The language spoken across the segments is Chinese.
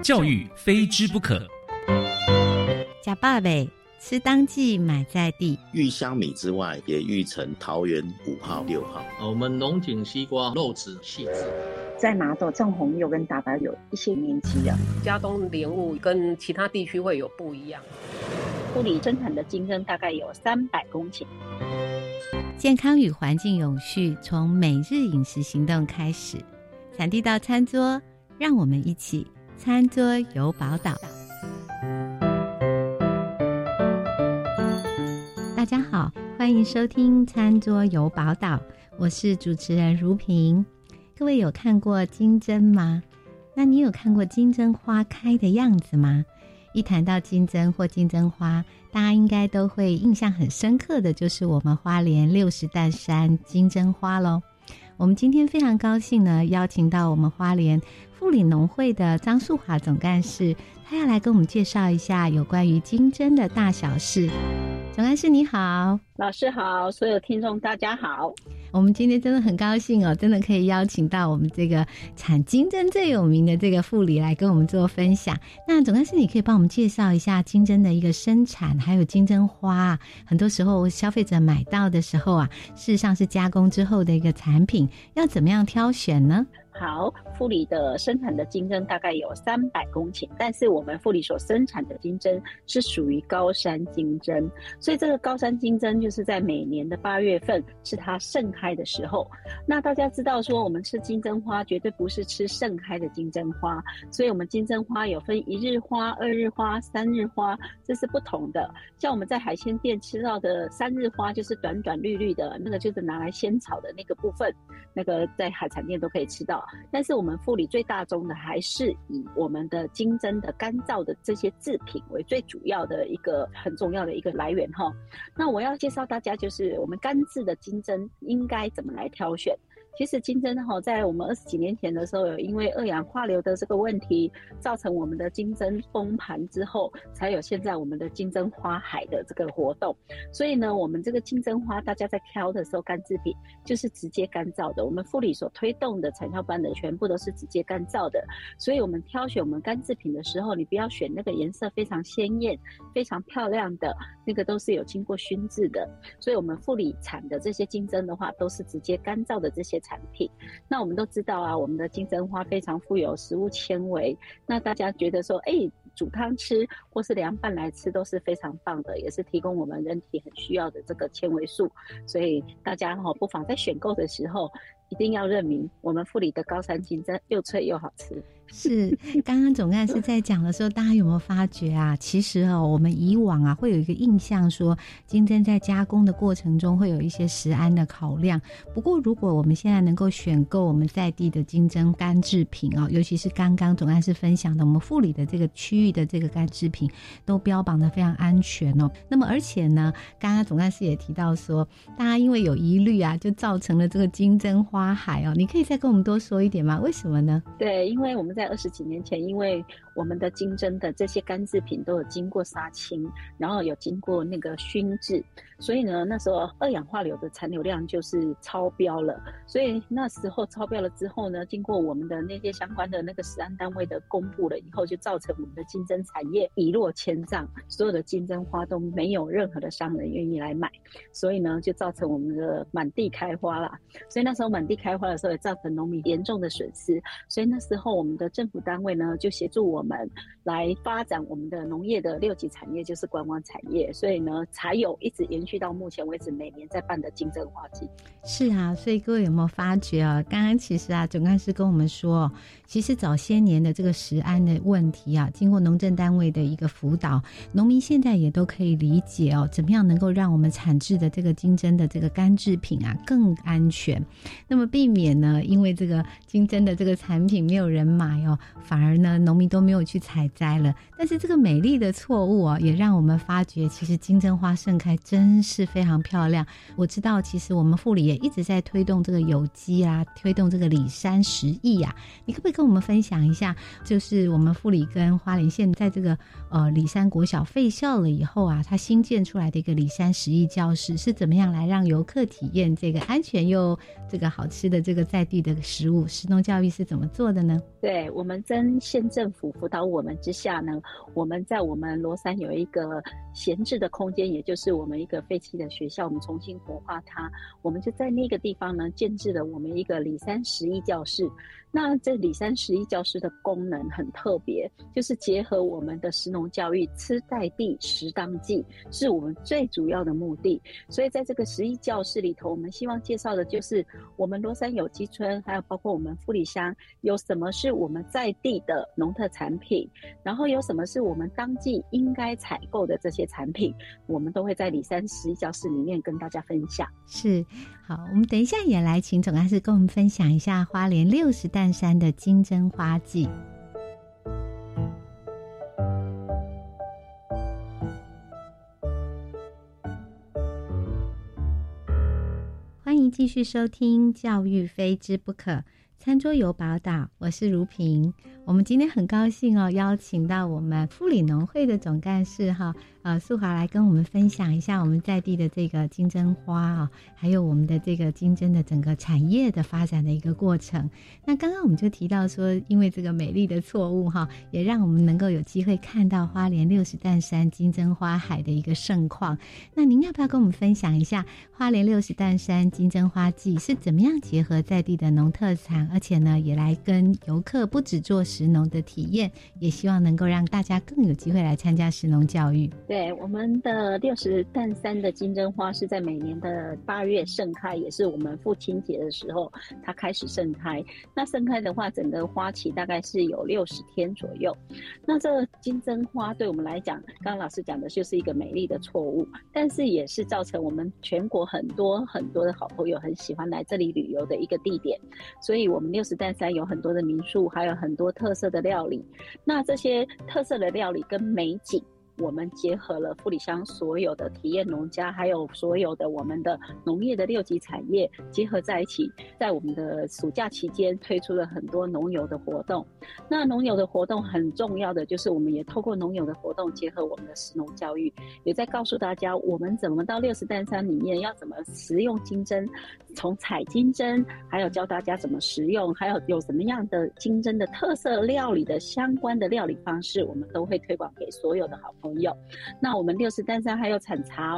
教育非知不可。吃饱未？吃当季，买在地。育香米之外，也育成桃园5号、6号。我们龙井西瓜肉质细致，在麻豆种红柚跟大白有一些年纪啊。佳冬莲雾跟其他地区会有不一样。埔里生产的金针大概有300公顷。健康与环境永续，从每日饮食行动开始，产地到餐桌，让我们一起餐桌游宝岛。大家好，欢迎收听餐桌游宝岛，我是主持人如萍。各位有看过金针吗？那你有看过金针花开的样子吗？一谈到金针或金针花，大家应该都会印象很深刻的就是我们花莲60担山金针花咯。我们今天非常高兴呢，邀请到我们花莲富里农会的张素华总干事，他要来跟我们介绍一下有关于金针的大小事。总干事你好。老师好，所有听众大家好。我们今天真的很高兴哦，真的可以邀请到我们这个产金针最有名的这个富里来跟我们做分享。那总干事你可以帮我们介绍一下金针的一个生产，还有金针花，很多时候消费者买到的时候啊，事实上是加工之后的一个产品，要怎么样挑选呢？好，富里的生产的金针大概有300公顷，但是我们富里所生产的金针是属于高山金针，所以这个高山金针就是在每年的8月份是它盛开的时候。那大家知道说我们吃金针花绝对不是吃盛开的金针花，所以我们金针花有分1日花、2日花、3日花，这是不同的。像我们在海鲜店吃到的3日花就是短短绿绿的，那个就是拿来鲜炒的那个部分，那个在海产店都可以吃到。但是我们富里最大宗的还是以我们的金针的干燥的这些制品为最主要的一个很重要的一个来源哈。那我要介绍大家就是我们干制的金针应该怎么来挑选。其实金针在我们20几年前的时候，有因为二氧化硫的这个问题，造成我们的金针崩盘之后，才有现在我们的金针花海的这个活动。所以呢，我们这个金针花大家在挑的时候，干制品就是直接干燥的。我们富里所推动的产销班的全部都是直接干燥的。所以我们挑选我们干制品的时候，你不要选那个颜色非常鲜艳、非常漂亮的，那个都是有经过熏制的。所以我们富里产的这些金针的话，都是直接干燥的这些产品。那我们都知道啊，我们的金针花非常富有食物纤维，那大家觉得说煮汤吃或是凉拌来吃都是非常棒的，也是提供我们人体很需要的这个纤维素。所以大家不妨在选购的时候一定要认明我们富里的高山金针又脆又好吃。是，刚刚总干事在讲的时候，大家有没有发觉啊？其实我们以往啊会有一个印象说，金针在加工的过程中会有一些食安的考量。不过如果我们现在能够选购我们在地的金针干制品尤其是刚刚总干事分享的我们富里的这个区域的这个干制品，都标榜的非常安全那么而且呢，刚刚总干事也提到说，大家因为有疑虑啊，就造成了这个金针花海你可以再跟我们多说一点吗？为什么呢？对，因为我们在20几年前，因为我们的金针的这些干制品都有经过杀青，然后有经过那个熏制，所以呢，那时候二氧化硫的残留量就是超标了。所以那时候超标了之后呢，经过我们的那些相关的那个食安单位的公布了以后，就造成我们的金针产业一落千丈，所有的金针花都没有任何的商人愿意来买，所以呢，就造成我们的满地开花啦。所以那时候满地开花的时候，也造成农民严重的损失。所以那时候我们的政府单位呢，就协助我们来发展我们的农业的6级产业，就是观光产业，所以呢，才有一直延续到目前为止每年在办的金针花季。是啊，所以各位有没有发觉刚刚其实总干事跟我们说，其实早些年的这个食安的问题经过农政单位的一个辅导，农民现在也都可以理解怎么样能够让我们产制的这个金针的这个干制品更安全，那么避免呢，因为这个金针的这个产品没有人买反而呢，农民都没有去采摘了。但是这个美丽的错误也让我们发觉，其实金针花盛开真是非常漂亮。我知道，其实我们富里也一直在推动这个有机推动这个里山食艺你可不可以跟我们分享一下，就是我们富里跟花莲县在这个里山国小废校了以后它新建出来的一个里山食艺教室是怎么样来让游客体验这个安全又这个好吃的这个在地的食物？食农教育是怎么做的呢？对。对，我们跟县政府辅导我们之下呢，我们在我们罗山有一个闲置的空间，也就是我们一个废弃的学校，我们重新活化它。我们就在那个地方呢，建置了我们一个里山11教室。那这里山11教室的功能很特别，就是结合我们的食农教育，吃在地食当季是我们最主要的目的。所以在这个11教室里头，我们希望介绍的就是我们罗山有机村，还有包括我们富里乡有什么是我们在地的农特产品，然后有什么是我们当季应该采购的这些产品，我们都会在里山11教室里面跟大家分享。是，好，我们等一下也来请总干事跟我们分享一下花莲60担山的金针花季。欢迎继续收听教育非知不可，餐桌游宝岛，我是如萍。我们今天很高兴哦，邀请到我们富里农会的总干事素华来跟我们分享一下我们在地的这个金针花还有我们的这个金针的整个产业的发展的一个过程。那刚刚我们就提到说，因为这个美丽的错误也让我们能够有机会看到花莲60担山金针花海的一个盛况。那您要不要跟我们分享一下花莲60担山金针花季是怎么样结合在地的农特产，而且呢也来跟游客不只做食农的体验，也希望能够让大家更有机会来参加食农教育。对，我们的60担山的金针花是在每年的8月盛开，也是我们父亲节的时候它开始盛开。那盛开的话，整个花期大概是有60天左右。那这金针花对我们来讲，刚刚老师讲的就是一个美丽的错误，但是也是造成我们全国很多很多的好朋友很喜欢来这里旅游的一个地点。所以我们60担山有很多的民宿，还有很多特色的料理。那这些特色的料理跟美景，我们结合了富里乡所有的体验农家，还有所有的我们的农业的6级产业结合在一起，在我们的暑假期间推出了很多农游的活动。那农游的活动很重要的就是我们也透过农游的活动结合我们的食农教育，也在告诉大家我们怎么到60担山里面要怎么食用金针，从采金针，还有教大家怎么食用，还有什么样的金针的特色料理的相关的料理方式，我们都会推广给所有的好朋友。那我们60担山还有产茶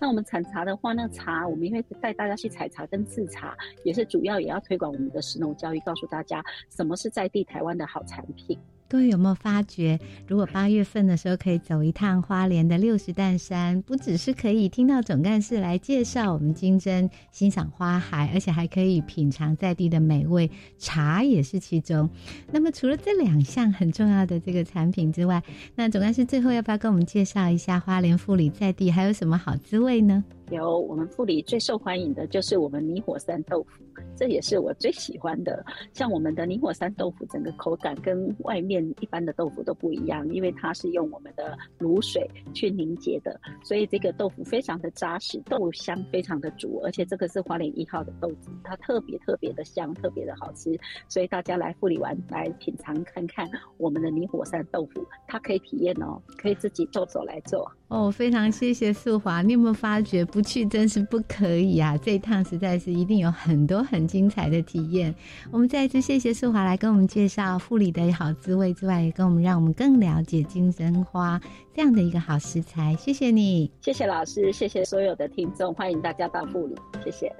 那我们产茶的话，那茶我们也会带大家去采茶跟制茶，也是主要也要推广我们的食农教育，告诉大家什么是在地台湾的好产品。各位有没有发觉，如果8月份的时候可以走一趟花莲的60担山，不只是可以听到总干事来介绍我们金针，欣赏花海，而且还可以品尝在地的美味，茶也是其中。那么除了这2项很重要的这个产品之外，那总干事最后要不要跟我们介绍一下花莲富里在地还有什么好滋味呢？有，我们富里最受欢迎的就是我们泥火山豆腐，这也是我最喜欢的。像我们的泥火山豆腐，整个口感跟外面一般的豆腐都不一样，因为它是用我们的卤水去凝结的，所以这个豆腐非常的扎实，豆香非常的足，而且这个是花莲1号的豆子，它特别的香，特别的好吃。所以大家来富里玩，来品尝看看我们的泥火山豆腐，它可以体验可以自己走来做。非常谢谢素华，你有没有发觉不去真是不可以啊，这一趟实在是一定有很多很精彩的体验。我们再一次谢谢素华来跟我们介绍富里的好滋味之外，也跟我们让我们更了解金针花这样的一个好食材。谢谢你，谢谢老师，谢谢所有的听众，欢迎大家到富里，谢谢。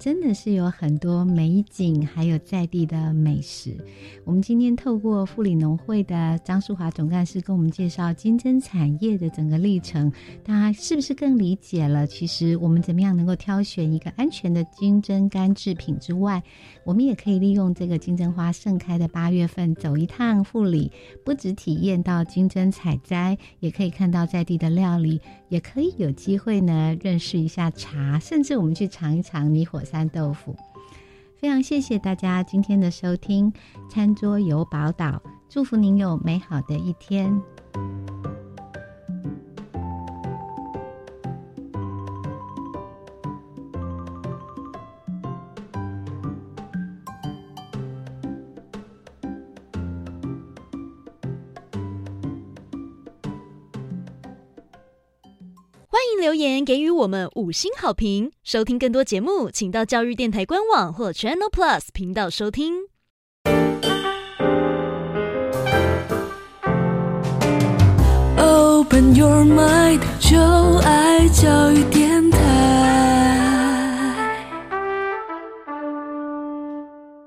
真的是有很多美景还有在地的美食，我们今天透过富里农会的张素华总干事跟我们介绍金针产业的整个历程，大家是不是更理解了其实我们怎么样能够挑选一个安全的金针干制品之外，我们也可以利用这个金针花盛开的8月份走一趟富里，不只体验到金针采摘，也可以看到在地的料理，也可以有机会呢认识一下茶，甚至我们去尝一尝泥火山豆腐。非常谢谢大家今天的收听，餐桌游宝岛，祝福您有美好的一天。欢迎留言给予我们5星好评。收听更多节目，请到教育电台官网或 Channel Plus 频道收听。Open your mind， 就爱教育电台。